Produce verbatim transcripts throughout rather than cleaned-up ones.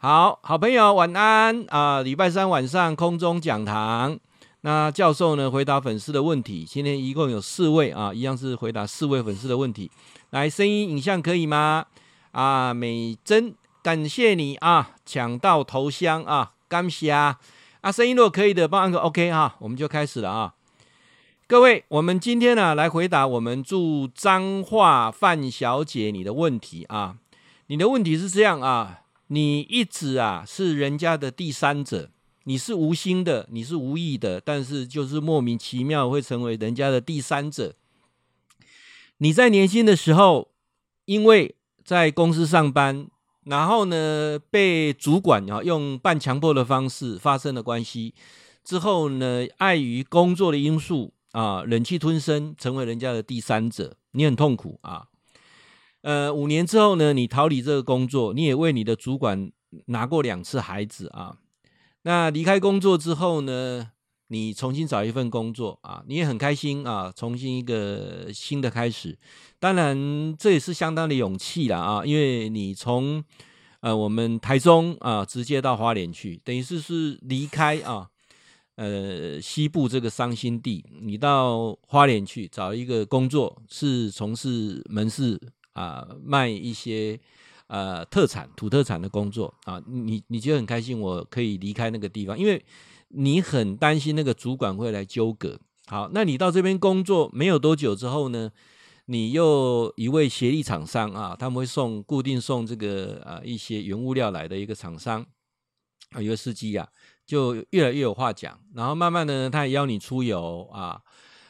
好，好朋友晚安啊！礼拜三晚上空中讲堂，那教授呢回答粉丝的问题，今天一共有四位啊，一样是回答四位粉丝的问题。来，声音影像可以吗？啊，美珍，感谢你啊，抢到头香啊，感谢啊！啊，声音如果可以的，帮按个 OK 啊，我们就开始了啊。各位，我们今天呢、啊、来回答我们驻彰化范小姐你的问题啊。你的问题是这样啊，你一直啊是人家的第三者，你是无心的，你是无意的，但是就是莫名其妙会成为人家的第三者。你在年轻的时候，因为在公司上班，然后呢被主管啊用半强迫的方式发生了关系，之后呢碍于工作的因素。啊，忍气吞声，成为人家的第三者，你很痛苦啊。呃，五年之后呢，你逃离这个工作，你也为你的主管拿过两次孩子啊。那离开工作之后呢，你重新找一份工作啊，你也很开心啊，重新一个新的开始。当然，这也是相当的勇气啦啊，因为你从呃我们台中啊直接到花莲去，等于是是离开啊。呃，西部这个伤心地，你到花莲去找一个工作，是从事门市啊、呃，卖一些呃特产、土特产的工作啊，你你觉得很开心，我可以离开那个地方，因为你很担心那个主管会来纠葛。好，那你到这边工作没有多久之后呢，你又一位协力厂商啊，他们会送固定送这个啊一些原物料来的一个厂商啊，一个司机啊。就越来越有话讲，然后慢慢呢，他也邀你出游啊，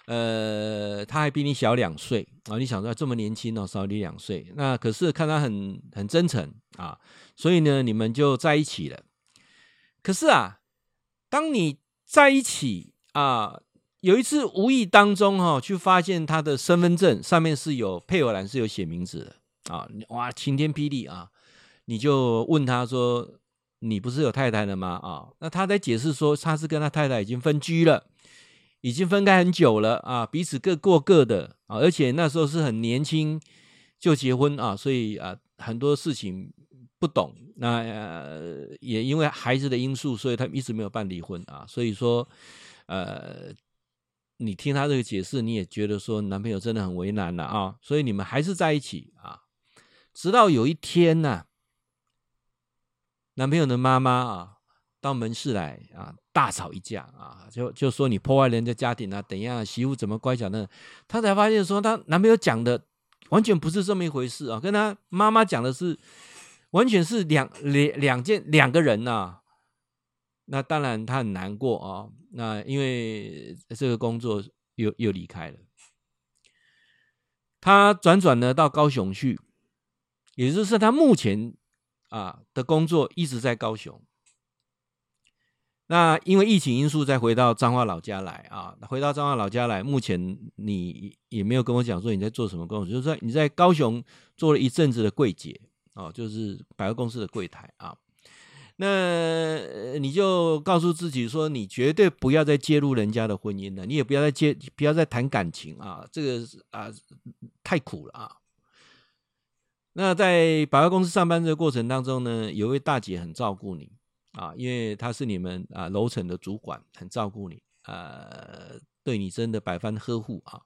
呃，他还比你小两岁啊，你想说这么年轻哦，少你两岁，那可是看他很很真诚啊，所以呢，你们就在一起了。可是啊，当你在一起啊，有一次无意当中哈、哦，去发现他的身份证上面是有配偶栏是有写名字的啊，哇，晴天霹雳啊！你就问他说。你不是有太太了吗？啊、哦，那他在解释说，他是跟他太太已经分居了，已经分开很久了啊，彼此各过各的啊，而且那时候是很年轻就结婚啊，所以啊很多事情不懂。那、呃、也因为孩子的因素，所以他一直没有办离婚啊。所以说，呃，你听他这个解释，你也觉得说男朋友真的很为难了啊，所以你们还是在一起啊，直到有一天呢、啊。男朋友的妈妈啊，到门市来啊，大吵一架啊，就就说你破坏人家家庭啊，等一下媳妇怎么乖巧呢？她才发现说，她男朋友讲的完全不是这么一回事啊，跟她妈妈讲的是完全是两两两件两个人啊。那当然她很难过啊，那因为这个工作又又离开了，她转转呢到高雄去，也就是她目前。啊的工作一直在高雄，那因为疫情因素再回到彰化老家来啊，回到彰化老家来，目前你也没有跟我讲说你在做什么工作，就是你在高雄做了一阵子的柜姐哦，就是百货公司的柜台啊，那你就告诉自己说，你绝对不要再介入人家的婚姻了，你也不要再介，不要再谈感情啊，这个啊太苦了啊。那在百货公司上班这个过程当中呢，有一位大姐很照顾你啊，因为她是你们啊楼层的主管，很照顾你，呃，对你真的百般呵护啊。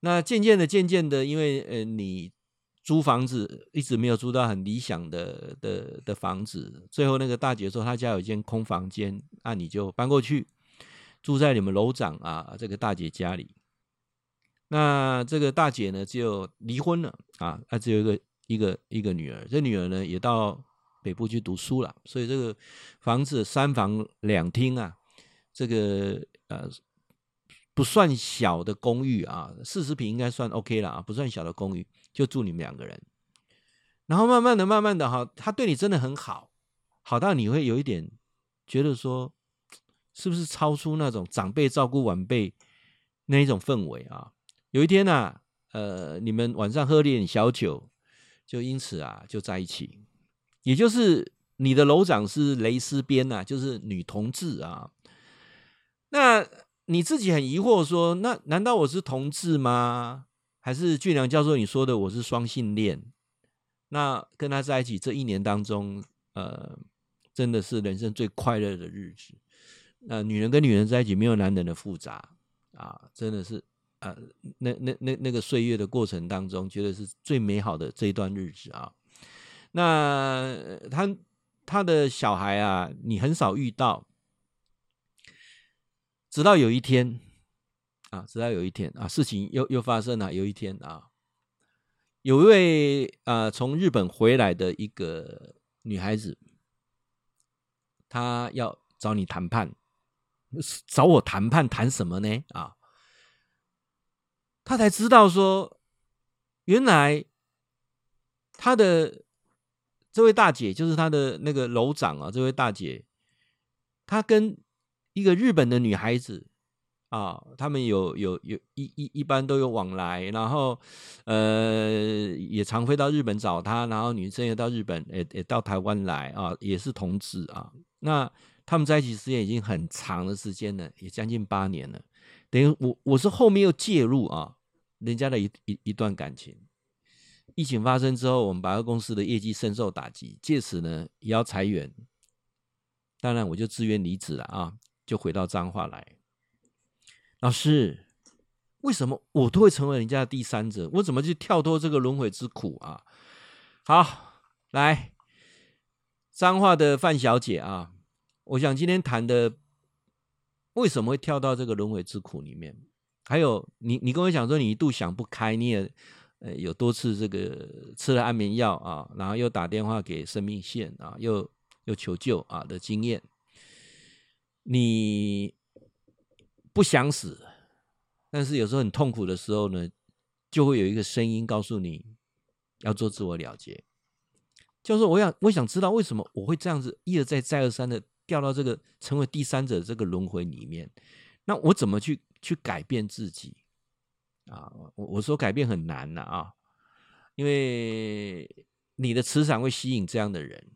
那渐渐的，渐渐的，因为呃你租房子一直没有租到很理想的的的房子，最后那个大姐说她家有一间空房间，那、啊、你就搬过去住在你们楼长啊这个大姐家里。那这个大姐呢，只有离婚了啊，她只有一个一个一个女儿，这女儿呢也到北部去读书了，所以这个房子三房两厅啊，这个呃不算小的公寓啊，四十平应该算 OK 了啊，不算小的公寓，就住你们两个人。然后慢慢的、慢慢的哈，她对你真的很好，好到你会有一点觉得说，是不是超出那种长辈照顾晚辈那一种氛围啊？有一天啊，呃，你们晚上喝点小酒，就因此啊就在一起。也就是你的楼长是蕾丝边啊，就是女同志啊。那你自己很疑惑说，那难道我是同志吗？还是俊良教授你说的我是双性恋？那跟他在一起这一年当中，呃，真的是人生最快乐的日子。那女人跟女人在一起，没有男人的复杂啊，真的是啊，那那那那个岁月的过程当中，觉得是最美好的这一段日子啊。那他他的小孩啊，你很少遇到，直到有一天啊，直到有一天啊，事情又又发生了。有一天啊，有一位啊从日本回来的一个女孩子，她要找你谈判。找我谈判谈什么呢？啊，他才知道说，原来他的这位大姐，就是他的那个楼长啊，这位大姐，她跟一个日本的女孩子啊，他们有有有一一一般都有往来，然后呃也常飞到日本找她，然后女生也到日本，也也到台湾来啊，也是同志啊，那。他们在一起时间已经很长的时间了，也将近八年了。等于我我是后面又介入啊，人家的一一一段感情。疫情发生之后，我们百货公司的业绩深受打击，借此呢也要裁员。当然，我就自愿离职了啊，就回到彰化来。老师，为什么我都会成为人家的第三者？我怎么去跳脱这个轮回之苦啊？好，来，彰化的范小姐啊。我想今天谈的为什么会跳到这个轮回之苦里面，还有你你跟我讲说你一度想不开，你也、呃、有多次这个吃了安眠药啊，然后又打电话给生命线啊，又又求救啊的经验，你不想死，但是有时候很痛苦的时候呢，就会有一个声音告诉你要做自我了结，就是我想我想知道为什么我会这样子一而再再而三的。掉到这个成为第三者这个轮回里面，那我怎么去去改变自己啊？我我说改变很难了啊，因为你的磁场会吸引这样的人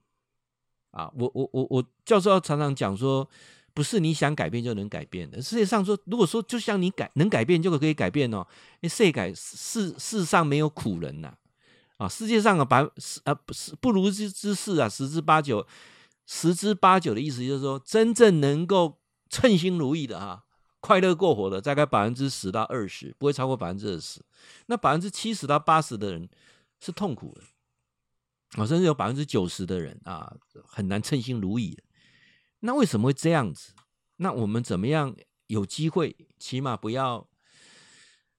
啊。我我我我教授常常讲说，不是你想改变就能改变的。世界上说，如果说就像你改能改变就可以改变哦，世改世世上没有苦人呐、啊，啊，世界上啊百啊不如之事啊十之八九。十之八九的意思就是说，真正能够称心如意的啊，快乐过活的，大概百分之十到二十，不会超过百分之二十。那百分之七十到八十的人是痛苦的，啊，甚至有百分之九十的人啊，很难称心如意的。那为什么会这样子？那我们怎么样有机会，起码不要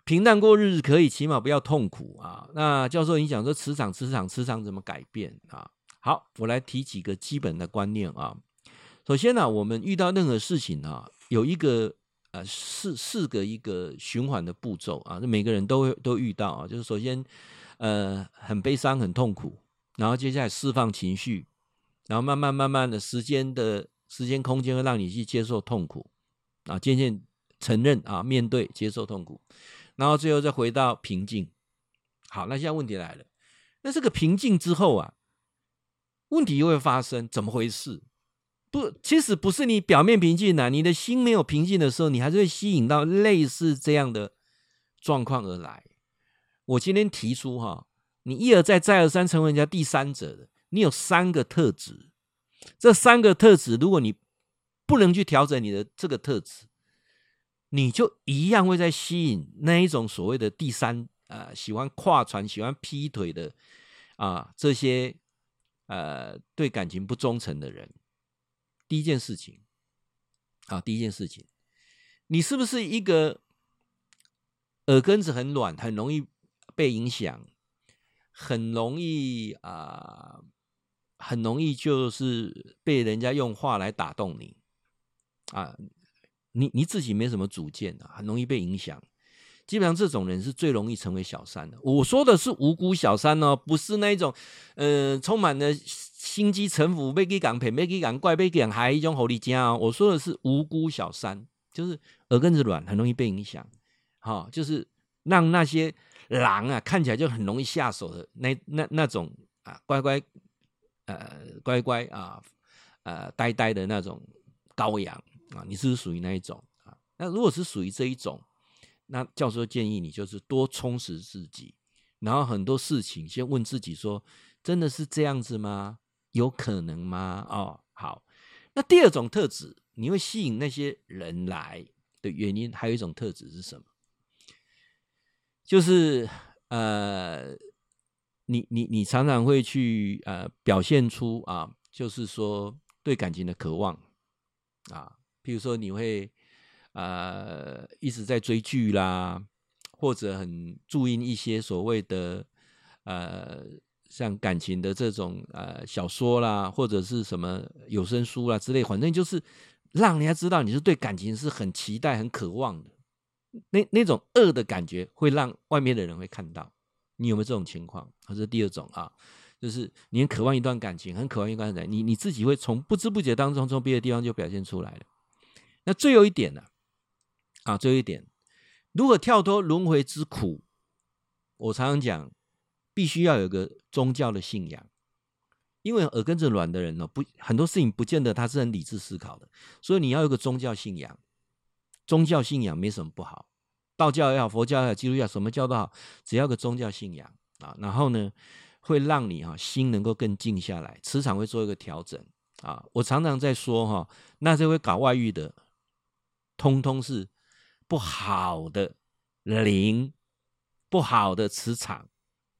平淡过日子，可以起码不要痛苦啊？那教授你讲说，磁场、磁场、磁场怎么改变啊？好，我来提几个基本的观念啊。首先呢、啊，我们遇到任何事情啊，有一个呃四四个一个循环的步骤啊，每个人都会都遇到啊。就是首先，呃，很悲伤，很痛苦，然后接下来释放情绪，然后慢慢慢慢的时间的时间空间会让你去接受痛苦啊，渐渐承认啊，面对接受痛苦，然后最后再回到平静。好，那现在问题来了，那这个平静之后啊。问题又会发生，怎么回事？不，其实不是你表面平静啊，你的心没有平静的时候，你还是会吸引到类似这样的状况而来。我今天提出哈，你一而再再而三成为人家第三者的，你有三个特质，这三个特质，如果你不能去调整你的这个特质，你就一样会在吸引那一种所谓的第三啊、呃，喜欢跨船、喜欢劈腿的啊、呃、这些。呃，对感情不忠诚的人，第一件事情啊，第一件事情，你是不是一个耳根子很软，很容易被影响，很容易啊、呃，很容易就是被人家用话来打动你啊？你你自己没什么主见啊，很容易被影响。基本上这种人是最容易成为小三的。我说的是无辜小三哦，不是那一种，呃，充满了心机城府，被给港骗，被给港怪，被给港还一种狐狸精哦。我说的是无辜小三，就是耳根子软，很容易被影响，哈、哦，就是让那些狼啊看起来就很容易下手的那那那种啊乖乖呃乖乖啊呃呆呆的那种羔羊啊，你是不是属于那一种啊？那如果是属于这一种。那教授建议你就是多充实自己，然后很多事情先问自己说，真的是这样子吗？有可能吗？哦，好。那第二种特质，你会吸引那些人来的原因，还有一种特质是什么？就是呃，你你你常常会去呃表现出啊，就是说对感情的渴望啊，譬如说你会呃一直在追剧啦，或者很注意一些所谓的呃。像感情的这种呃小说啦，或者是什么有声书啦之类，反正就是让人家知道你是对感情是很期待、很渴望的。那那种恶的感觉会让外面的人会看到。你有没有这种情况？这是第二种啊，就是你很渴望一段感情，很渴望一段感情，你你自己会从不知不觉当中，从别的地方就表现出来了。那最后一点呢、啊？啊，最后一点，如何跳脱轮回之苦？我常常讲。必须要有个宗教的信仰，因为耳根子软的人、哦、不很多事情不见得他是很理智思考的，所以你要有个宗教信仰。宗教信仰没什么不好，道教也好，佛教也好，基督教什么教都好，只要有个宗教信仰啊，然后呢会让你、啊、心能够更静下来，磁场会做一个调整啊。我常常在说、哦、那些会搞外遇的通通是不好的灵，不好的磁场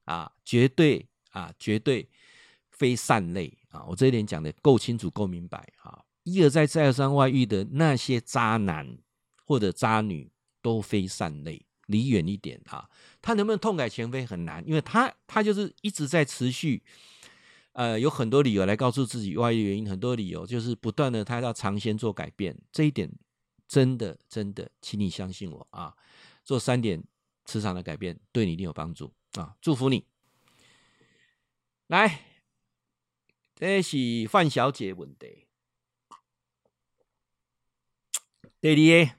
啊，绝对啊，绝对非善类啊！我这一点讲的够清楚、够明白啊！一而再、再而三外遇的那些渣男或者渣女都非善类，离远一点啊！他能不能痛改前非很难，因为他他就是一直在持续，呃，有很多理由来告诉自己外遇原因，很多理由就是不断的他要尝鲜做改变，这一点真的真的，请你相信我啊！做三点磁场的改变，对你一定有帮助。啊、祝福你。来，这是范小姐的问题。第二个，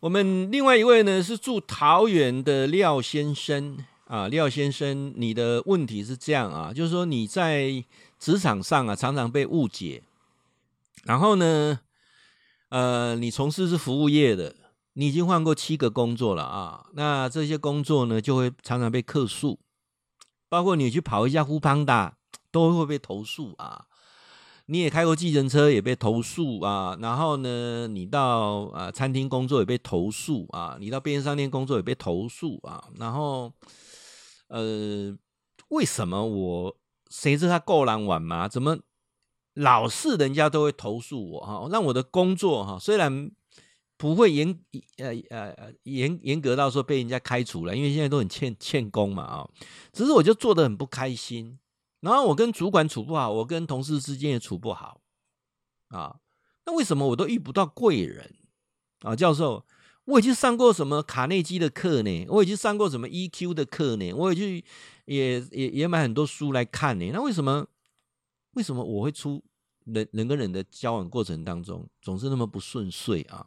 我们另外一位呢是住桃园的廖先生啊，廖先生，你的问题是这样啊，就是说你在职场上啊常常被误解，然后呢，呃，你从事是服务业的。你已经换过七个工作了啊，那这些工作呢就会常常被客诉，包括你去跑一下Foodpanda都会被投诉啊，你也开过计程车也被投诉啊，然后呢你到、呃、餐厅工作也被投诉啊，你到便利商店工作也被投诉啊，然后呃，为什么我谁知他够难玩嘛？怎么老是人家都会投诉我、啊、让我的工作、啊、虽然不会严呃呃严严格到说被人家开除了，因为现在都很欠欠工嘛啊、哦，只是我就做得很不开心，然后我跟主管处不好，我跟同事之间也处不好啊，那为什么我都遇不到贵人啊？教授，我也去上过什么卡内基的课呢，我也去上过什么 E Q 的课呢，我也去也也也买很多书来看呢，那为什么为什么我会出人人跟人的交往过程当中总是那么不顺遂啊？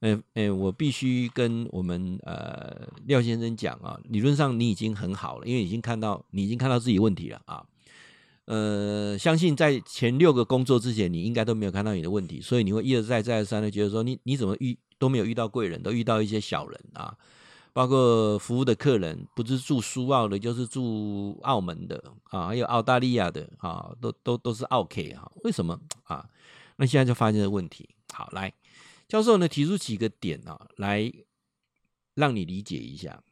呃呃、我必须跟我们呃廖先生讲啊，理论上你已经很好了，因为已经看到你已经看到自己问题了啊。呃，相信在前六个工作之前，你应该都没有看到你的问题，所以你会一而再再而三的觉得说你你怎么遇都没有遇到贵人，都遇到一些小人啊，包括服务的客人，不是住苏澳的，就是住澳门的啊，还有澳大利亚的啊，都都都是澳 K 啊，为什么啊？那现在就发现了问题，好来。教授呢提出几个点啊、哦，来让你理解一下。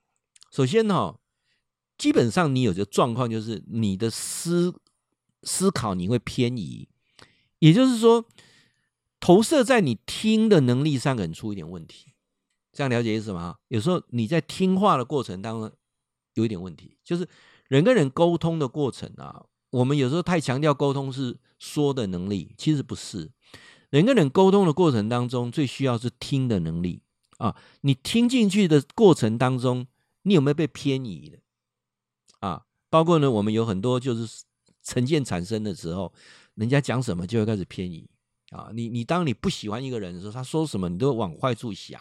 首先哈、哦，基本上你有个状况就是你的思思考你会偏移，也就是说投射在你听的能力上可能出一点问题。这样了解意思吗？有时候你在听话的过程当中有一点问题，就是人跟人沟通的过程啊，我们有时候太强调沟通是说的能力，其实不是。人跟人沟通的过程当中，最需要是听的能力啊！你听进去的过程当中，你有没有被偏移的啊？包括呢，我们有很多就是成见产生的时候，人家讲什么就会开始偏移啊！你你当你不喜欢一个人的时候，他说什么你都往坏处想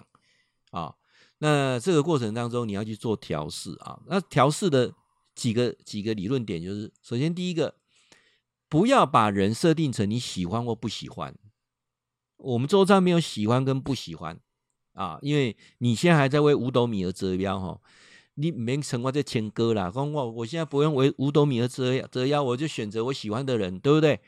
啊！那这个过程当中，你要去做调试啊！那调试的几个几个理论点就是，首先第一个，不要把人设定成你喜欢或不喜欢。我们周遭没有喜欢跟不喜欢啊，因为你现在还在为五斗米而折腰哈、哦，你不用成为这前哥啦，说我我现在不用为五斗米而折腰，我就选择我喜欢的人，对不对？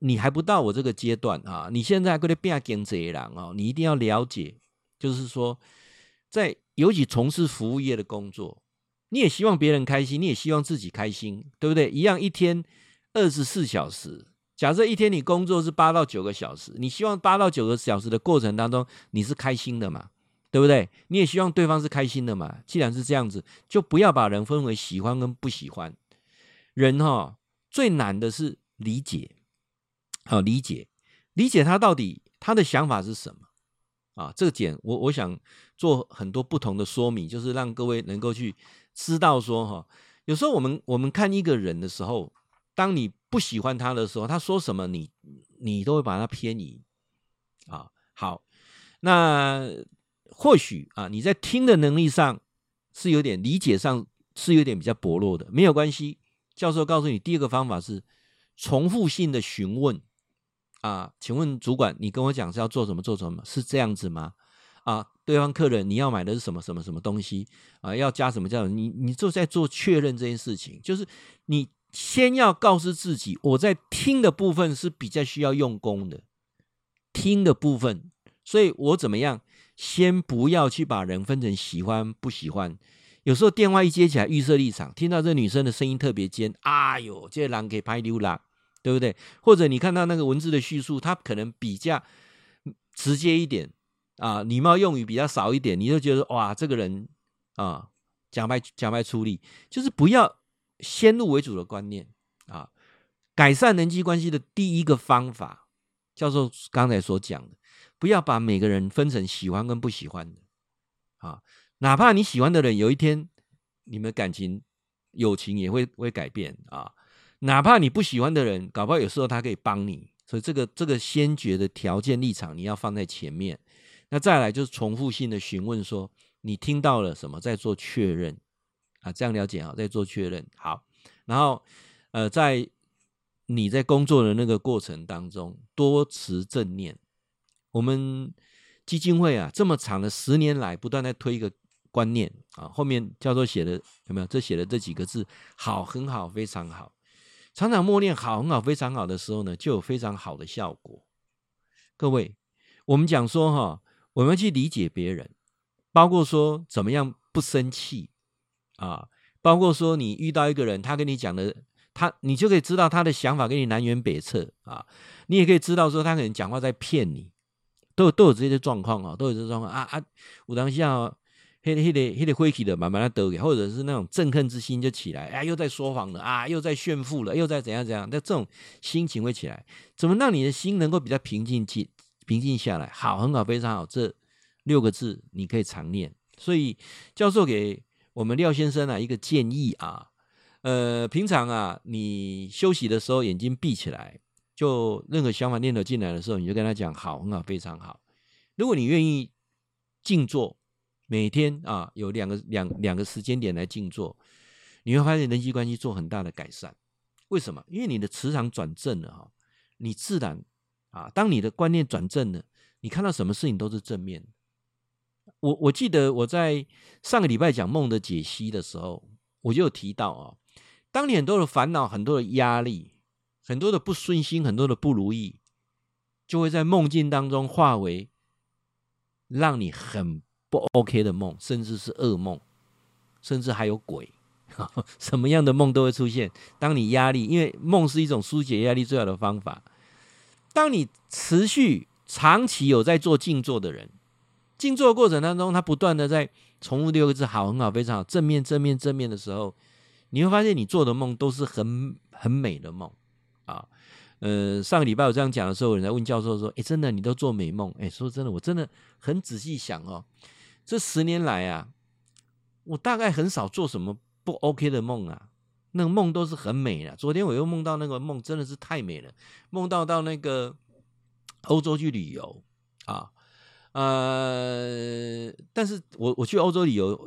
你还不到我这个阶段啊，你现在还在拼经济的人哦，你一定要了解，就是说在尤其从事服务业的工作，你也希望别人开心，你也希望自己开心，对不对？一样一天二十四小时，假设一天你工作是八到九个小时，你希望八到九个小时的过程当中你是开心的嘛，对不对？你也希望对方是开心的嘛。既然是这样子，就不要把人分为喜欢跟不喜欢。人哦，最难的是理解，好、哦、理解，理解他到底他的想法是什么啊？这个点我我想做很多不同的说明，就是让各位能够去知道说哈、哦，有时候我们我们看一个人的时候，当你不喜欢他的时候，他说什么你你都会把他偏移啊。好，那。或许啊，你在听的能力上是有点，理解上是有点比较薄弱的，没有关系。教授告诉你，第一个方法是重复性的询问啊，请问主管，你跟我讲是要做什么做什么，是这样子吗？啊，对方客人你要买的是什么什么什么东西啊，要加什么加什么，你你就在做确认这件事情，就是你先要告诉自己，我在听的部分是比较需要用功的，听的部分，所以我怎么样？先不要去把人分成喜欢不喜欢。有时候电话一接起来，预设立场，听到这女生的声音特别尖，哎呦，这人给拍溜啦，对不对？或者你看到那个文字的叙述，它可能比较直接一点啊，礼貌用语比较少一点，你就觉得哇，这个人啊，讲白讲白出力，就是不要先入为主的观念啊。改善人际关系的第一个方法，教授刚才所讲的。不要把每个人分成喜欢跟不喜欢的啊，哪怕你喜欢的人有一天你们感情友情也会会改变啊，哪怕你不喜欢的人搞不好有时候他可以帮你，所以这个这个先决的条件立场你要放在前面。那再来就是重复性的询问，说你听到了什么，再做确认啊，这样了解啊，再做确认。好，然后呃在你在工作的那个过程当中多持正念。我们基金会啊，这么长的十年来，不断在推一个观念啊。后面教授写的有没有？这写的这几个字，好，很好，非常好。常常默念好，很好，非常好的时候呢，就有非常好的效果。各位，我们讲说哈，我们要去理解别人，包括说怎么样不生气啊，包括说你遇到一个人，他跟你讲的。他你就可以知道他的想法跟你南辕北辙啊，你也可以知道说他可能讲话在骗你。都有都有这些状况啊，都有这些状况啊啊！有当下、哦，迄、迄、迄个火气的慢慢的倒去，或者是那种憎恨之心就起来，哎、啊，又在说谎了啊，又在炫富了，又在怎样怎样，那这种心情会起来，怎么让你的心能够比较平静起平静下来？好，很好，非常好，这六个字你可以常念。所以教授给我们廖先生啊一个建议啊，呃，平常啊你休息的时候眼睛闭起来。就任何想法念头进来的时候，你就跟他讲好，很好，非常好。如果你愿意静坐，每天啊有两个两两个时间点来静坐，你会发现人际关系做很大的改善。为什么？因为你的磁场转正了哈，你自然啊，当你的观念转正了，你看到什么事情都是正面。我我记得我在上个礼拜讲梦的解析的时候，我就有提到啊，当你很多的烦恼、很多的压力。很多的不顺心，很多的不如意，就会在梦境当中化为让你很不 OK 的梦，甚至是噩梦，甚至还有鬼，什么样的梦都会出现。当你压力，因为梦是一种疏解压力最好的方法。当你持续长期有在做静坐的人，静坐的过程当中，他不断的在重复六个字“好，很好，非常好”，正面、正面、正面的时候，你会发现你做的梦都是很很美的梦。啊，呃，上个礼拜我这样讲的时候，有人在问教授说：“哎，真的你都做美梦？”哎，说真的，我真的很仔细想哦，这十年来啊，我大概很少做什么不 OK 的梦啊，那个梦都是很美的。昨天我又梦到那个梦，真的是太美了，梦到到那个欧洲去旅游啊，呃，但是我我去欧洲旅游，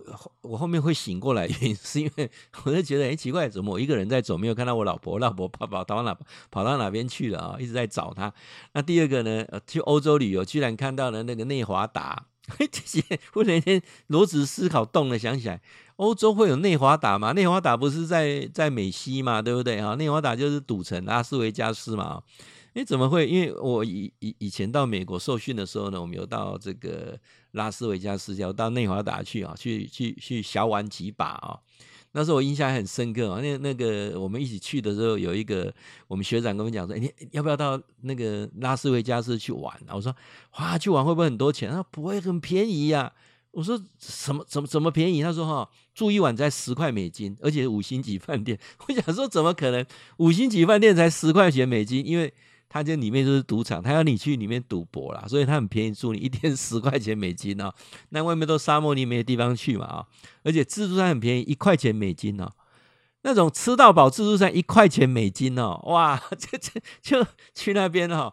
我后面会醒过来，原因是因为我就觉得，哎，奇怪，怎么我一个人在走，没有看到我老婆，我老婆跑跑到哪跑到哪边去了啊，一直在找她。那第二个呢，去欧洲旅游，居然看到了那个内华达这些忽然间逻辑思考动了，想起来欧洲会有内华达嘛？内华达不是在在美西嘛，对不对？哈，内华达就是赌城拉斯维加斯嘛。哎，怎么会？因为我以以以前到美国受训的时候呢，我们有到这个拉斯维加斯，有到内华达去啊，去去去小玩几把啊。那时候我印象还很深刻啊，那那个我们一起去的时候，有一个我们学长跟我们讲说，哎、欸，你要不要到那个拉斯维加斯去玩啊？我说，哇，去玩会不会很多钱？他说不会，很便宜呀、啊。我说什么怎么怎么便宜？他说哈，住一晚才十块美金，而且五星级饭店。我想说怎么可能？五星级饭店才十块钱美金，因为他这里面就是赌场，他要你去里面赌博啦，所以他很便宜，住你一天十块钱美金哦。那外面都沙漠，你没地方去嘛啊、哦！而且自助餐很便宜，一块钱美金哦。那种吃到饱自助餐一块钱美金哦，哇，这这就去那边哦，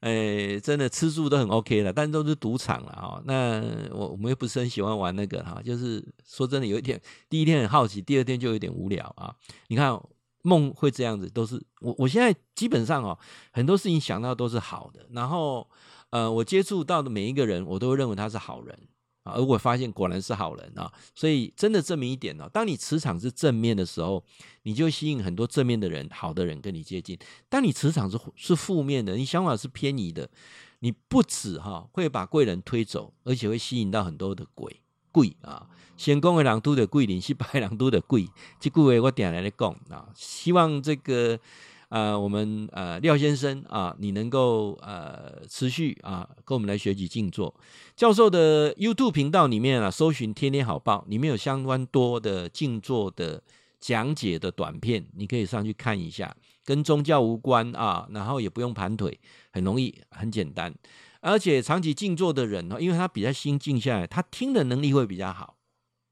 哎，真的吃住都很 OK 了，但都是赌场了啊、哦。那我我们又不是很喜欢玩那个哈，就是说真的，有一点第一天很好奇，第二天就有点无聊啊。你看。梦会这样子，都是我我现在基本上哦，很多事情想到都是好的，然后呃，我接触到的每一个人，我都会认为他是好人啊，而我发现果然是好人啊，所以真的证明一点哦，当你磁场是正面的时候，你就吸引很多正面的人、好的人跟你接近；当你磁场是是负面的，你想法是偏移的，你不止哈、哦、会把贵人推走，而且会吸引到很多的鬼。贵啊，先讲的人拄着贵，人是白人拄着贵，这句话我定来咧讲啊。希望这个呃，我们呃廖先生啊，你能够呃持续啊跟我们来学习静坐。教授的 YouTube 频道里面啊，搜寻天天好报，里面有相关多的静坐的讲解的短片，你可以上去看一下，跟宗教无关啊，然后也不用盘腿，很容易，很简单。而且长期静坐的人，因为他比较心静下来，他听的能力会比较好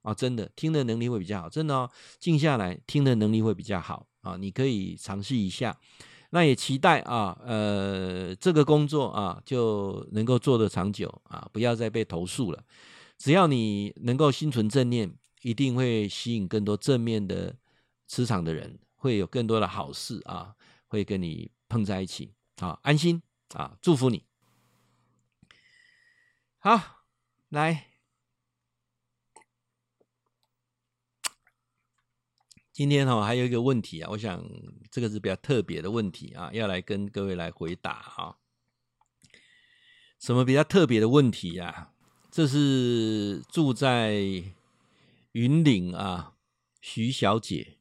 啊、哦！真的，听的能力会比较好，真的哦，静下来听的能力会比较好啊、哦！你可以尝试一下，那也期待啊，呃，这个工作啊就能够做得长久啊，不要再被投诉了。只要你能够心存正念，一定会吸引更多正面的磁场的人，会有更多的好事啊，会跟你碰在一起啊，安心啊，祝福你。好，来，今天、哦、还有一个问题啊，我想这个是比较特别的问题啊，要来跟各位来回答啊。什么比较特别的问题啊？这是住在云林啊，徐小姐，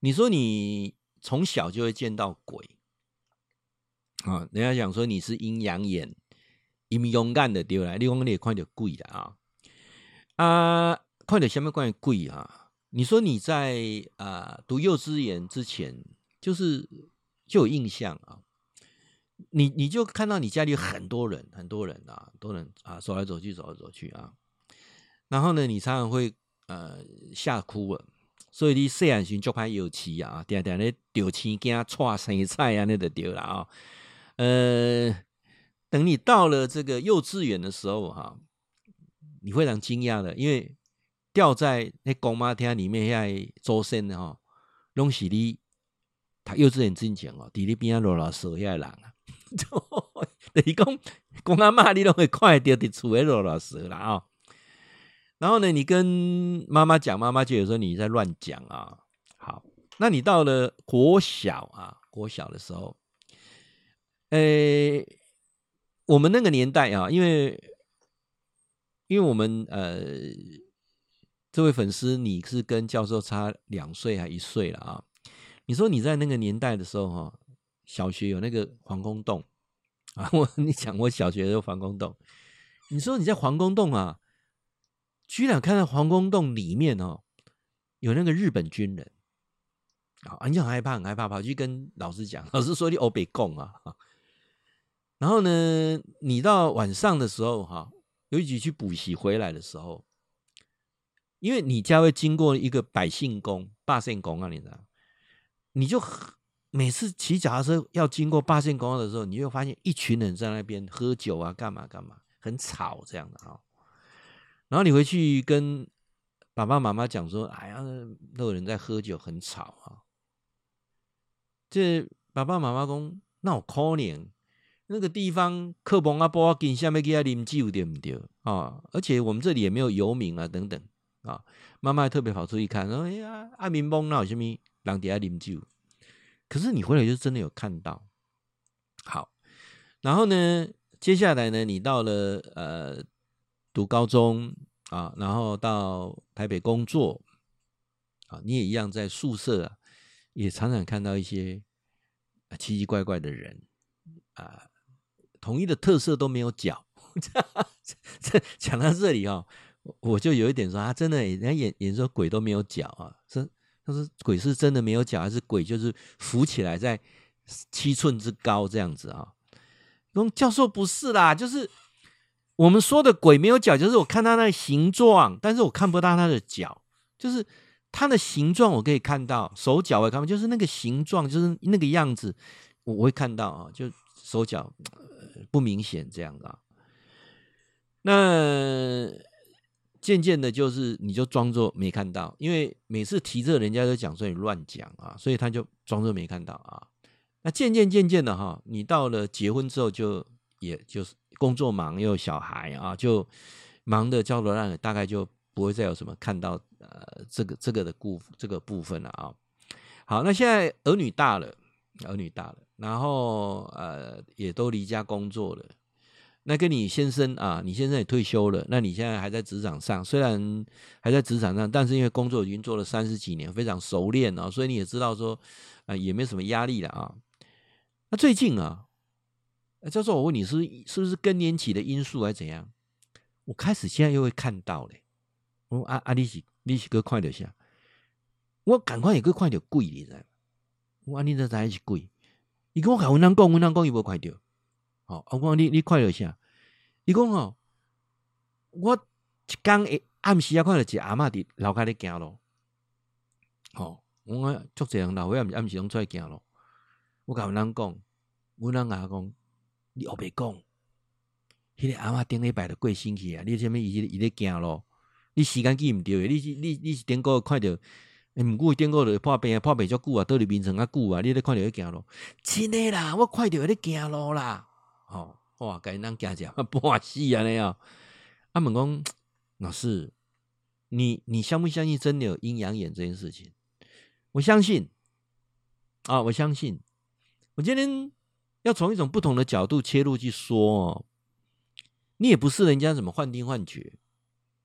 你说你从小就会见到鬼啊，人家讲说你是阴阳眼。他们勇敢就对了，你说你会看到鬼啦、啊啊、看到什么关于鬼啊？你说你在、呃、读幼稚园之前就是就有印象啊，你你就看到你家里有很多人很多人啊，多人啊，走来走去走来走去啊，然后呢你常常会呃吓哭了，所以你小时候很有气啊，常常在丢青蚵踹生菜这样就对了啊，呃等你到了这个幼稚园的时候哈、啊，你非常惊讶的，因为掉在那公妈厅里面遐祖先的哈，拢是你读幼稚园之前哦，伫你边啊落落手遐人啊，就是讲公阿妈你拢会看得到伫厝诶落落手啦啊。然后呢，你跟妈妈讲，妈妈就有时候你在乱讲啊。好，那你到了国小啊，国小的时候，诶、欸。我们那个年代啊，因为因为我们呃，这位粉丝你是跟教授差两岁还一岁了啊。你说你在那个年代的时候哈、啊，小学有那个皇宫洞啊，我你讲我小学有皇宫洞，你说你在皇宫洞啊，居然看到皇宫洞里面哦、啊，有那个日本军人啊，你就很害怕很害怕，跑去跟老师讲，老师说你欧北共啊。然后呢，你到晚上的时候哈，尤其去补习回来的时候，因为你家会经过一个百姓宫、八仙宫啊，你知道，你就每次骑脚踏车要经过八仙宫的时候，你就发现一群人在那边喝酒啊，干嘛干嘛，很吵这样的啊。然后你回去跟爸爸妈妈讲说：“哎呀，都有人在喝酒，很吵啊。”这爸爸妈妈说：“那我可怜。”那个地方客棚啊，包紧下面给他领酒对不对啊？而且我们这里也没有游民啊，等等啊。妈妈特别跑出去看，说：“哎呀，阿明崩那有什么人底下领酒？”可是你回来就真的有看到。好，然后呢，接下来呢，你到了呃读高中啊，然后到台北工作啊，你也一样在宿舍啊，也常常看到一些奇奇怪怪的人啊，统一的特色都没有脚。这讲到这里哦，我就有一点说啊，真的人家演演说鬼都没有脚啊，是他说鬼是真的没有脚，还是鬼就是浮起来在七寸之高这样子啊？教授不是啦，就是我们说的鬼没有脚，就是我看他的形状，但是我看不到他的脚，就是他的形状我可以看到，手脚我也看不到，就是那个形状，就是那个样子，我我会看到啊，就手脚、呃、不明显这样的、啊。那渐渐的，就是你就装作没看到，因为每次提这人家都讲说你乱讲啊，所以他就装作没看到啊。那渐渐渐渐的哈，你到了结婚之后就也就是工作忙又有小孩啊，就忙的焦头烂额，大概就不会再有什么看到呃这个这个的部这个部分了啊。好，那现在儿女大了，儿女大了，然后呃也都离家工作了。那跟你先生啊，你先生也退休了，那你现在还在职场上，虽然还在职场上，但是因为工作已经做了三十几年，非常熟练啊、哦，所以你也知道说啊、呃、也没什么压力了啊。那最近啊，教授，我问你是不是，是不是更年期的因素还是怎样？我开始现在又会看到嘞。我啊啊，你是你是哥看到啥？我赶快也哥看到鬼，你知道？我啊，你这才是鬼。伊讲我甲阮人讲，阮人讲伊无看到。好、哦，我讲你你看到啥？伊讲哦，我一天诶暗时啊看到一阿嬷伫楼骹咧行路。好、哦，我讲足侪人老岁仔暗时拢出来行路。我甲阮人讲，阮人阿讲。你后边讲，迄个阿妈顶礼拜就过星期啊！你啥物伊伊咧行咯？你时间记唔对诶！你你你是顶个看到，毋过顶个就破病啊，破病足久啊，倒伫眠床啊久啊，你咧看到咧行咯？真诶啦，我看到咧行路啦！哦，哇，甲因人行者半死安尼啊！阿问讲老师，你你相不相信真的有阴阳眼这件事情？我相信啊，我相信，我今天。要从一种不同的角度切入去说哦，你也不是人家什么幻听幻觉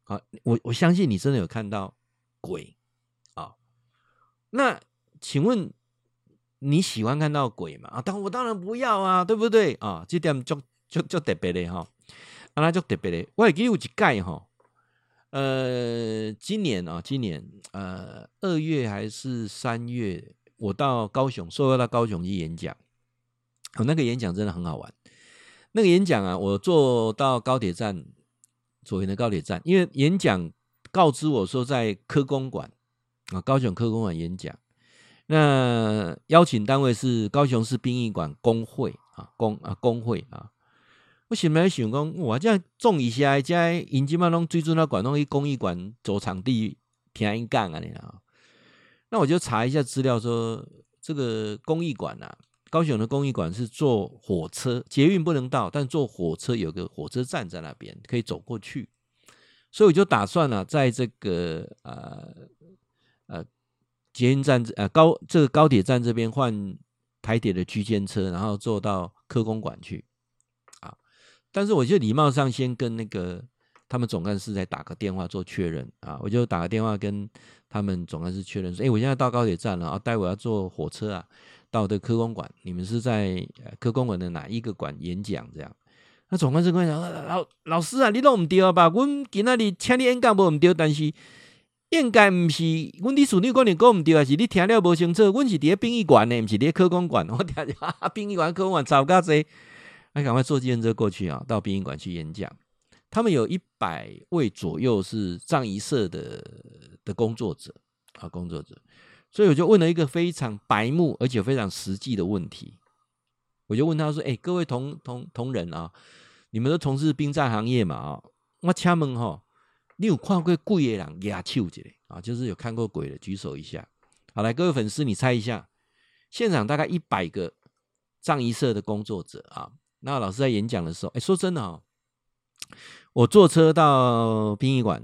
啊，我我相信你真的有看到鬼啊。那请问你喜欢看到鬼吗？啊，当我当然不要啊，对不对啊？这点就就就特别的哈，啊，就特别的。我也记得有一届哈，呃，今年啊，今年呃二月还是三月，我到高雄，受邀到高雄去演讲。哦，那个演讲真的很好玩。那个演讲啊，我坐到高铁站，左营的高铁站，因为演讲告知我说在科工馆啊，高雄科工馆演讲。那邀请单位是高雄市殡仪馆工会啊，工啊工会啊。我想来想讲，哇，这样种一下，这因即嘛拢最准那管弄去公益馆走场地听因讲啊，你啊。那我就查一下资料说，说这个公益馆啊。高雄的公益馆是坐火车，捷运不能到，但坐火车有个火车站在那边，可以走过去。所以我就打算了、啊，在这个呃呃捷运站呃高这个高铁站这边换台铁的区间车，然后坐到科工馆去啊。但是我就礼貌上先跟那个他们总干事再打个电话做确认啊，我就打个电话跟他们总干事确认说，哎，我现在到高铁站了啊，待会要坐火车啊。到的科工馆，你们是在科工馆的哪一个馆演讲？这样，那总干事跟我讲，老老师啊，你都唔对吧？我今仔日请你演讲无唔对，但是应该唔是，我你属你可能讲唔对，还是你听了无清楚？我是伫咧殡仪馆呢，唔是伫咧科工馆。我听着啊，殡仪馆、科工馆吵架侪，那赶快坐计程车过去啊，到殡仪馆去演讲。他们有一百位左右是葬仪社的的工作者啊，工作者。所以我就问了一个非常白目而且非常实际的问题，我就问他说：“哎、欸，各位同同同仁啊，你们都从事殡葬行业嘛啊、哦？我请问哈、哦，你有看过鬼的人压手一下啊？就是有看过鬼的举手一下。好，来，各位粉丝，你猜一下，现场大概一百个葬仪社的工作者啊，那老师在演讲的时候，哎，说真的哦，我坐车到殡仪馆，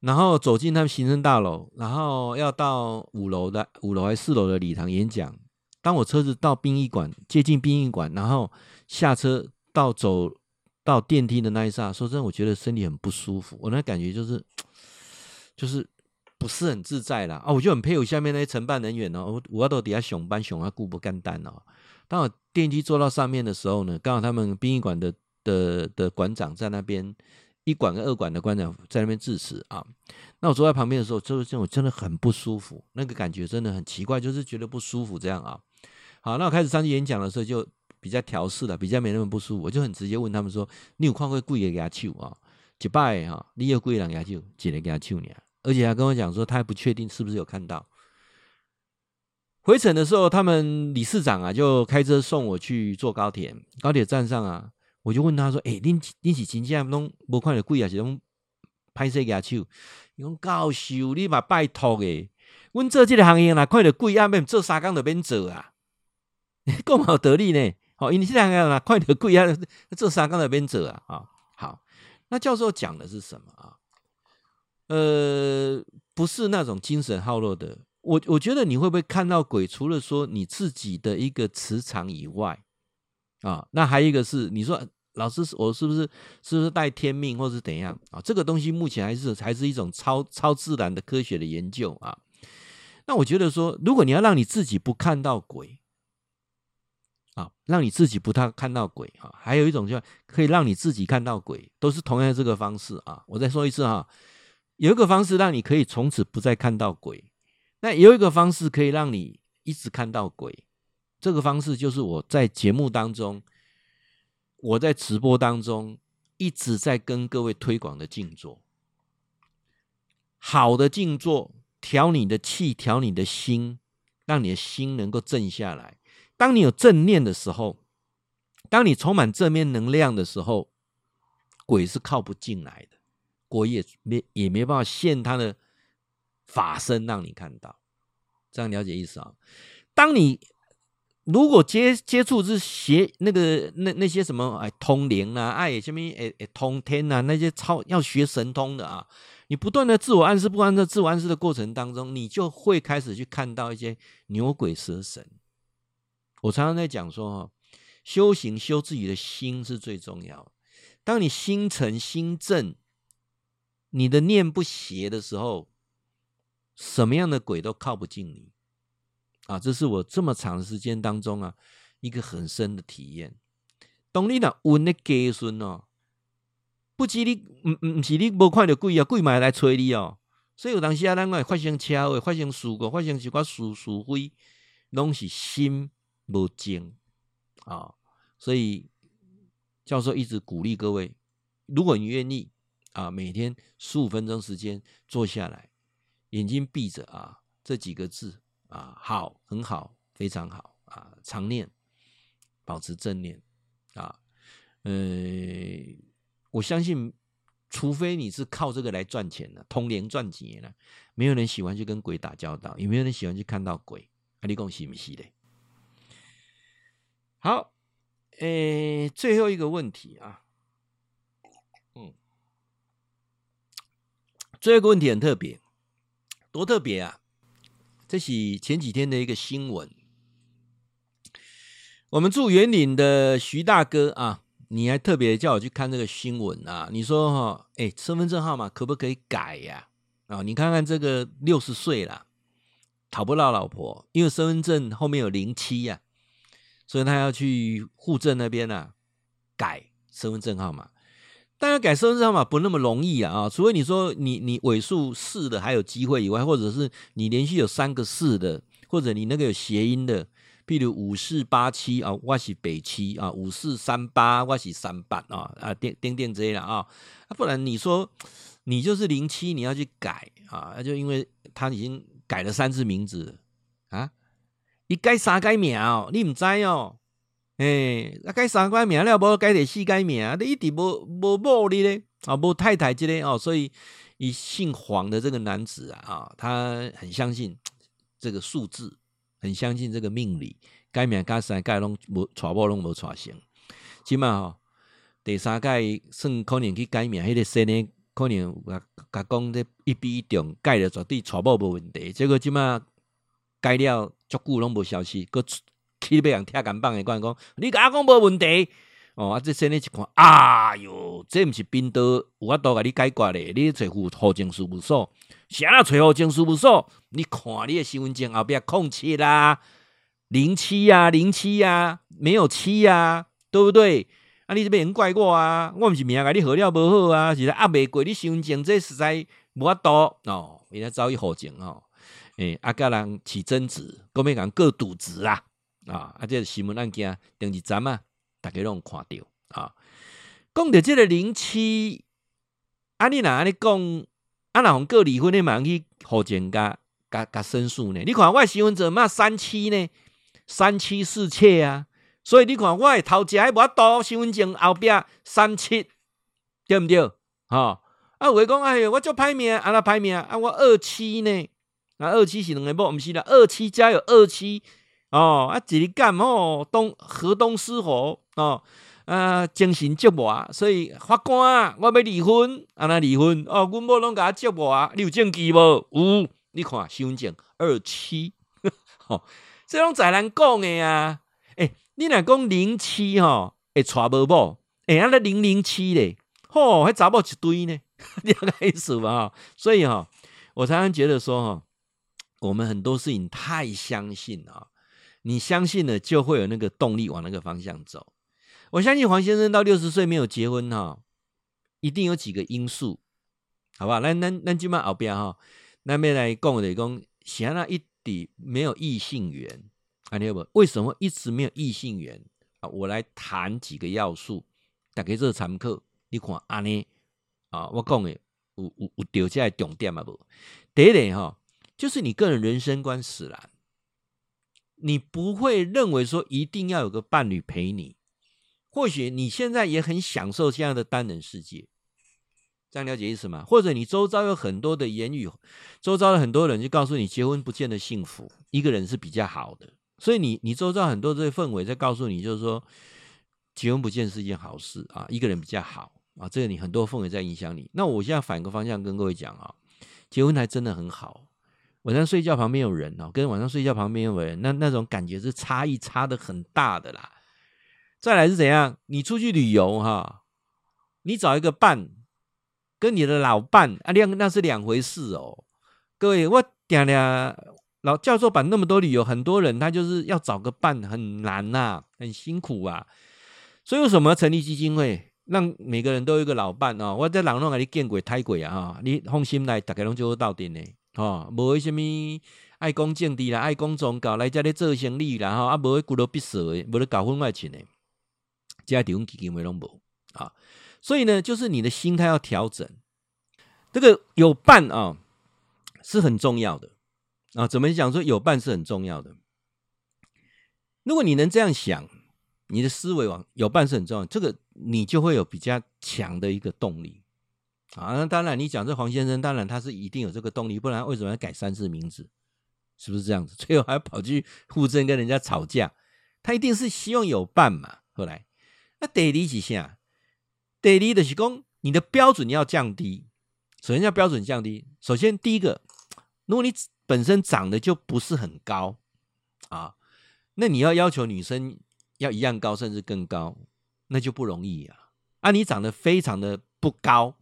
然后走进他们行政大楼，然后要到五楼的五楼还是四楼的礼堂演讲。当我车子到殡仪馆，接近殡仪馆，然后下车到走到电梯的那一刹，说真的，我觉得身体很不舒服，我那感觉就是就是不是很自在啦啊！我就很佩服下面那些承办人员哦，我到底下熊班熊啊，顾不干单哦。当我电梯坐到上面的时候呢，刚好他们殡仪馆的的的馆长在那边，一馆跟二馆的馆长在那边致辞啊。那我坐在旁边的时候，就是我真的很不舒服，那个感觉真的很奇怪，就是觉得不舒服这样啊。好，那我开始上去演讲的时候就比较调适了，比较没那么不舒服，我就很直接问他们说：“你有看过贵的牙球啊？一摆哈，你有贵人牙球，一个牙球呢？”而且还跟我讲说，他还不确定是不是有看到。回程的时候，他们理事长啊就开车送我去坐高铁，高铁站上啊，我就问他说：“哎、欸，恁恁是真正拢无看到鬼啊？是拢拍摄牙手？”伊讲：“教授，你嘛拜托诶，阮做这个行业啦，看到鬼啊，免做三工就免做啊。讲好得力呢，好、哦，因为这个行业啦，看到鬼啊，做三工就免做啊。啊、哦，好，那教授讲的是什么啊？”呃，不是那种精神耗弱的，我我觉得你会不会看到鬼？除了说你自己的一个磁场以外，啊，那还有一个是你说老师，我是不是是不是带天命，或是怎样啊？这个东西目前还是还是一种超超自然的科学的研究啊。那我觉得说，如果你要让你自己不看到鬼，啊，让你自己不太看到鬼啊，还有一种就可以让你自己看到鬼，都是同样的这个方式啊。我再说一次哈。有一个方式让你可以从此不再看到鬼，那有一个方式可以让你一直看到鬼。这个方式就是我在节目当中，我在直播当中一直在跟各位推广的静坐。好的静坐，调你的气，调你的心，让你的心能够正下来。当你有正念的时候，当你充满正面能量的时候，鬼是靠不进来的。我也没也没办法现他的法身让你看到，这样了解意思啊？当你如果接接触是邪那个那那些什么哎通灵啊，哎什么哎哎通天啊，那些超要学神通的啊，你不断的自我暗示，不断的自我暗示的过程当中，你就会开始去看到一些牛鬼蛇神。我常常在讲说、哦、修行修自己的心是最重要的。当你心诚心正，你的念不邪的时候，什么样的鬼都靠不近你啊！这是我这么长的时间当中啊，一个很深的体验。当你若闻的家孙哦，不止你，嗯嗯，是你无看到鬼啊，鬼嘛来催你哦。所以有当时啊，咱会发生车祸、发生事故、发生一寡是是非，拢是心无静啊。所以教授一直鼓励各位，如果你愿意。啊，每天十五分钟时间坐下来，眼睛闭着啊，这几个字啊，好，很好，非常好啊，常念，保持正念啊，呃，我相信，除非你是靠这个来赚钱的、啊，通灵赚钱了、啊，没有人喜欢去跟鬼打交道，也没有人喜欢去看到鬼，啊，你说是不是的？好，呃，最后一个问题啊。这个问题很特别，多特别啊！这是前几天的一个新闻。我们住园林的徐大哥啊，你还特别叫我去看这个新闻啊！你说哈、哦，哎，身份证号码可不可以改呀、啊？啊、哦，你看看这个六十岁了，讨不到老婆，因为身份证后面有零七呀，所以他要去户政那边啊改身份证号码。但要改身份证号码不那么容易啊！除非你说你你尾数四的还有机会以外，或者是你连续有三个四的，或者你那个有谐音的，譬如五四八七啊，我是北七啊，五四三八我是三八啊啊，点点点这啦啊，不然你说你就是零七，你要去改啊，就因为他已经改了三次名字了啊，一改三改名哦，你唔知哦。哎，啊，改三改名了，无改第四改名，你一直无无某哩嘞，啊，无太太之类哦，所以以姓黄的这个男子啊，啊，他很相信这个数字，很相信这个命理，改名改姓改拢无娶某拢无娶成。即嘛吼，第三届算可能去改名，迄、那个新的可能甲讲这一比一中，改了绝对娶某无问题。结果即嘛改了足久拢无消息，佮去被人拆干棒的讲讲，你甲讲无问题。哦，啊，这新的一看，哎呦，这毋是冰岛有法度甲你解决嘞，你找户户政事务所，啥啦找户政事务所？你看你的身份证后壁空七啦、零七啊、零七啊，没有七啊，对不对？啊，你这边怪我啊，我毋是命甲你好了无好啊，是来压袂过你身份证，这实在无法度哦，伊来走去户政哦，诶、欸，啊，甲人起争执，讲要讲过赌值啦，啊，啊，这是新闻案件定一站啊。大家拢看到啊，讲到这个零七，啊你哪安尼讲，啊哪红过离婚的嘛去户政甲甲甲申诉呢？你看我身份证嘛三七呢，三七四七啊，所以你看我头前还无多身份证后壁三七，对不对？哈、啊，啊有诶讲哎呦，我足歹命，安那歹命啊，我二七呢，啊二七是两个某，唔是啦，二七加有二七。哦，啊，一日干吼，东河东失火哦，啊，精神折磨，所以法官，我要离婚，安那离婚哦，阮某拢甲我折磨，你有证据无？有，你看身份证二七，吼、哦，这拢在咱讲的啊，诶、欸，你若讲零七吼，会娶无某，诶、欸，安那零零七咧，吼、哦，迄查某一堆呢，了解意思嘛？所以哈、哦，我常常觉得说哈、哦，我们很多事情太相信啊、哦。你相信了，就会有那个动力往那个方向走。我相信黄先生到六十岁没有结婚哈，一定有几个因素，好吧？那那那今晚后边哈，那边来讲的讲，显然一直没有异性缘，看到不？为什么一直没有异性缘啊？我来谈几个要素，大家做参考。你看安尼啊，我讲的有有有掉下来重点嘛不？第一点哈，就是你个人人生观使然。你不会认为说一定要有个伴侣陪你，或许你现在也很享受这样的单人世界，这样了解意思吗？或者你周遭有很多的言语，周遭的很多人就告诉你结婚不见得幸福，一个人是比较好的，所以你你周遭很多这氛围在告诉你，就是说结婚不见是一件好事啊，一个人比较好啊，这个你很多氛围在影响你。那我现在反个方向跟各位讲啊，结婚还真的很好。晚上睡觉旁边有人哦，跟晚上睡觉旁边有人，那那种感觉是差异差的很大的啦。再来是怎样？你出去旅游哈，你找一个伴，跟你的老伴啊，两那是两回事哦。各位，我讲了，老教授版那么多旅游，很多人他就是要找个伴很难呐、啊，很辛苦啊。所以为什么要成立基金会，让每个人都有一个老伴哦？我在人拢给你见鬼太鬼啊！你放心来，大家拢做到底呢。哦，无什么爱讲政治啦，爱讲宗教，来这里做生意啦，吼，啊，无迄几落必死的，无咧搞婚外情的，这地方基金会拢无啊。所以呢，就是你的心态要调整，这个有伴啊、哦、是很重要的啊。怎么讲说有伴是很重要的？如果你能这样想，你的思维往有伴是很重要的，这个你就会有比较强的一个动力。啊，那当然，你讲这黄先生，当然他是一定有这个动力，不然为什么要改三次名字？是不是这样子？最后还跑去户政跟人家吵架，他一定是希望有伴嘛。后来，那第二是啥？第二就是说你的标准要降低。首先要标准降低，首先第一个，如果你本身长得就不是很高啊，那你要要求女生要一样高，甚至更高，那就不容易啊。啊，你长得非常的不高，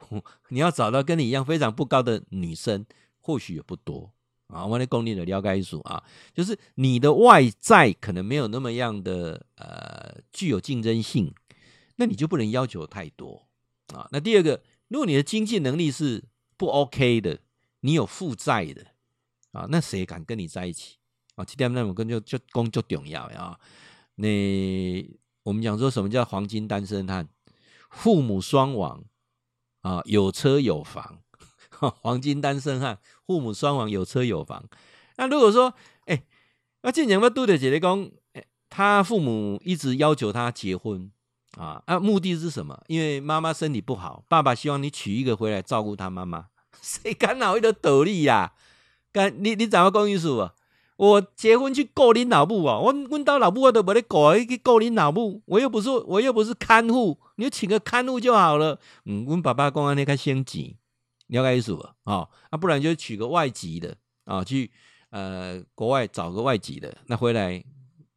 你要找到跟你一样非常不高的女生，或许也不多啊。我来供你的了解一组啊，就是你的外在可能没有那么样的呃具有竞争性，那你就不能要求太多啊。那第二个，如果你的经济能力是不 OK 的，你有负债的啊，那谁敢跟你在一起啊？这点那我跟就就讲就重要啊。你我们讲说什么叫黄金单身汉？父母双亡。啊，有车有房，黄金单身汉，父母双亡，有车有房。那如果说，哎、欸，那之前我拄到一个讲，他父母一直要求他结婚啊，啊，目的是什么？因为妈妈身体不好，爸爸希望你娶一个回来照顾他妈妈。谁敢哪会的道理呀？干你你怎么讲意思？我结婚去顾恁老母啊，我阮家老母我都没得顾，去顾恁老母，我又不是我又不是看护，你就请个看护就好了。嗯，阮爸爸讲安尼较省钱，了解意思吧？哦，啊，不然就娶个外籍的啊、哦，去呃国外找个外籍的，那回来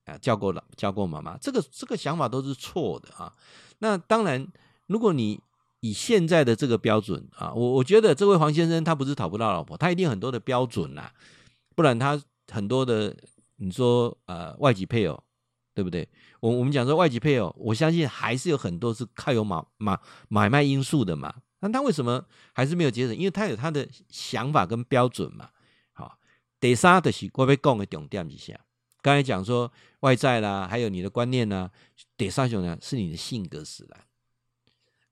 啊教过老教过妈妈，这个这个想法都是错的啊。那当然，如果你以现在的这个标准啊，我我觉得这位黄先生他不是讨不到老婆，他一定很多的标准啦、啊，不然他很多的你说呃外籍配偶对不对？我我们讲说外籍配偶，我相信还是有很多是靠有买买买卖因素的嘛。那他为什么还是没有节省？因为他有他的想法跟标准嘛。好、哦，第三就是我要讲的重点一下，刚才讲说外在啦，还有你的观念啦，第三种呢是你的性格使然。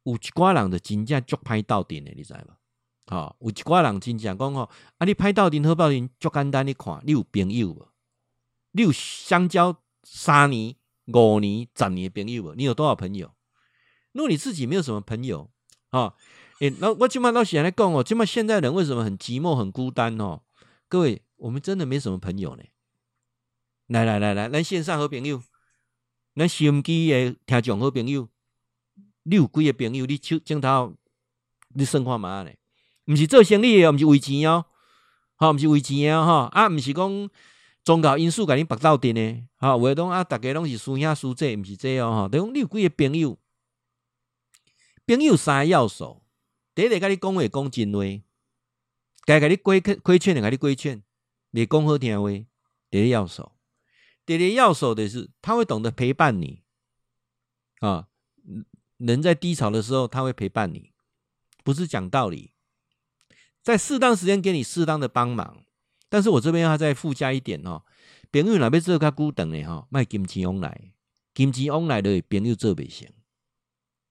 有一寡人就真正足歹斗阵的，你知无？吼、哦，有一寡人真正讲吼，啊，你歹斗阵好斗阵，足简单，你看，你有朋友无？你有相交三年、五年、十年的朋友无？你有多少朋友？如果你自己没有什么朋友，啊、哦，诶、欸，那我今麦老喜来讲哦，今麦现在人为什么很寂寞、很孤单哦？各位，我们真的没什么朋友呢。来来来来，咱线上好朋友，咱收音机的听众好朋友。你有几个朋友，你手镜头，你算看嘛咧？唔是做生意的，唔是为钱哦，好、哦，唔是为钱哦，哈、哦，啊，唔是讲宗教因素甲你白斗阵呢，好、哦，话讲啊，大家拢是师兄师姐，唔是这样、個、哈，等、哦、于、就是、你有几个朋友，朋友三要素，第一个甲你讲话讲真话，该甲你规规劝的甲你规劝，袂讲好听话，第一要素，第二要素的是他会懂得陪伴你，啊、哦。人在低潮的时候，他会陪伴你，不是讲道理，在适当时间给你适当的帮忙。但是我这边要再附加一点哦，朋友若要做较久长的吼，卖金钱往来，金钱往来的朋友做袂成。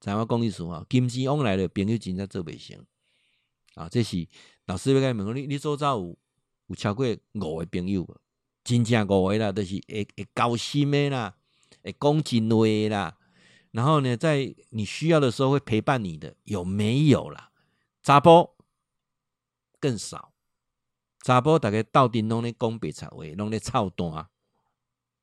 知我讲意思吼，金钱往来的朋友真正做袂成。啊，这是老师要甲问你，你周遭有有超过五个朋友无？真正五个啦，就是会会交心的啦，会讲真话的啦。然后呢，在你需要的时候会陪伴你的有没有啦？查甫更少，查甫大家到底拢咧讲白贼话，拢咧操蛋，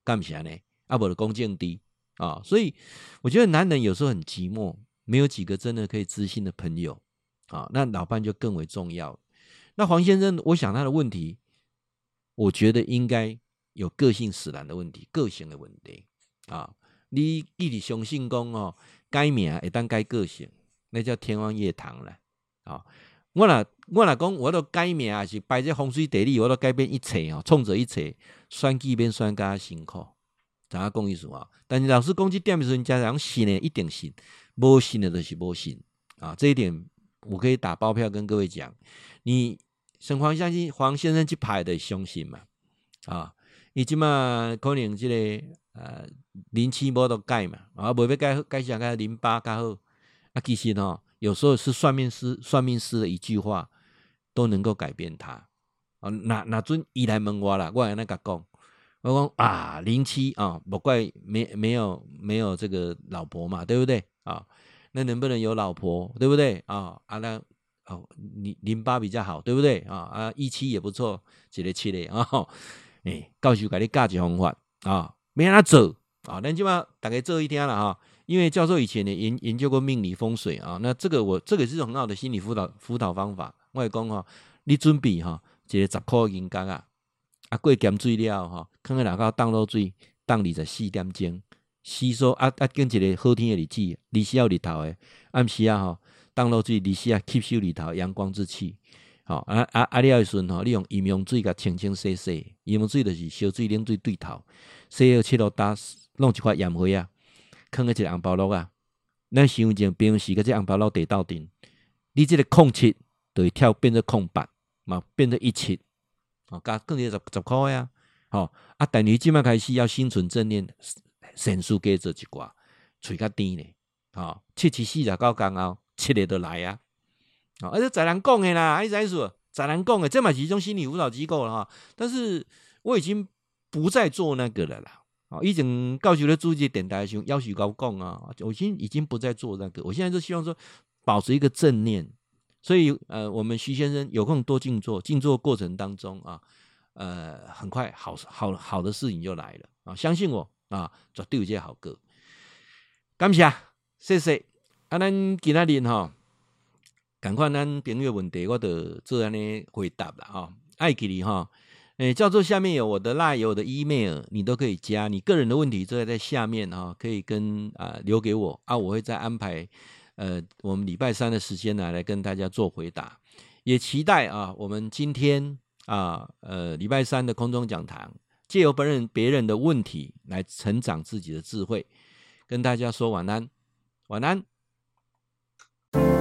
干啥呢？啊，无就讲政治啊，所以我觉得男人有时候很寂寞，没有几个真的可以知心的朋友啊。那老伴就更为重要。那黄先生，我想他的问题，我觉得应该有个性使然的问题，个性的问题啊。你一直相信讲哦，改名会当改个性，那叫天方夜谭了啊！我若我若讲，我都改名也是摆在风水地理，我都改变一切哦，创造一切，选几遍选加辛苦，知影讲意思啊？但是老师讲这点的时候，家长信呢一定信，无信的就是无信啊！这一点我可以打包票跟各位讲，你沈黄相信黄先生去排的相信嘛啊！伊即嘛可能即、这个。呃，零七无都改嘛，啊，无要改改啥改零八较好。啊，其实哦，有时候是算命师算命师的一句话都能够改变他。啊，哪哪阵伊来问我啦，我安那甲讲，我讲啊，零七啊，不怪没没有没有这个老婆嘛，对不对啊？那能不能有老婆，对不对啊？啊那哦，零零八比较好，对不对啊？啊，一七也不错，一个七嘞啊，哎，到时给你教一方法啊。没让他走啊！那起码大概这一天了哈、啊，因为教授以前也研研究过命理风水啊。那这个我这个是很好的心理辅导辅导方法。我讲哈、啊，你准备哈、啊，一个十块银角啊，啊过咸水了哈，放喺内口当落水，当二十四点钟，吸收啊啊，跟一个好天的日子，日时有日头的，暗时啊哈，当落水日时啊吸收日头阳光之气。好啊啊啊！你要顺吼，你用饮用水甲清清洗洗，饮用水就是烧水、冷水对头，洗好切落打，弄一块盐花啊，放个一个红包落啊。咱想将平时个这红包落地到顶，你这个空七就会跳变成空八，嘛变成一七，哦加更加十十块啊。好啊，但你即摆开始要心存正念，神速加做一寡，嘴较甜咧。好，七七四十九天后，七日就来啊。啊、哦，而且宅男讲的啦，还是在说宅男讲的，这嘛是一种心理辅导机构了哈。但是我已经不再做那个了啦。啊、哦，以前告诉了主席电台兄要许高讲啊，我已经已经不再做那个，我现在就希望说保持一个正念。所以呃，我们徐先生有空多静坐，静坐过程当中啊，呃，很快好好好的事情就来了啊！相信我啊，绝对有这好歌。感谢，谢谢。啊，咱今仔日吼，赶快咱朋友问题，我得做安尼回答啦啊！爱给你哈，诶，叫做下面有我的 line， 有我的 email， 你都可以加。你个人的问题就在下面哈，可以跟啊、呃、留给我啊，我会再安排。呃，我们礼拜三的时间呢，来跟大家做回答，也期待啊，我们今天啊，呃，礼拜三的空中讲堂，借由别人别人的问题来成长自己的智慧，跟大家说晚安，晚安。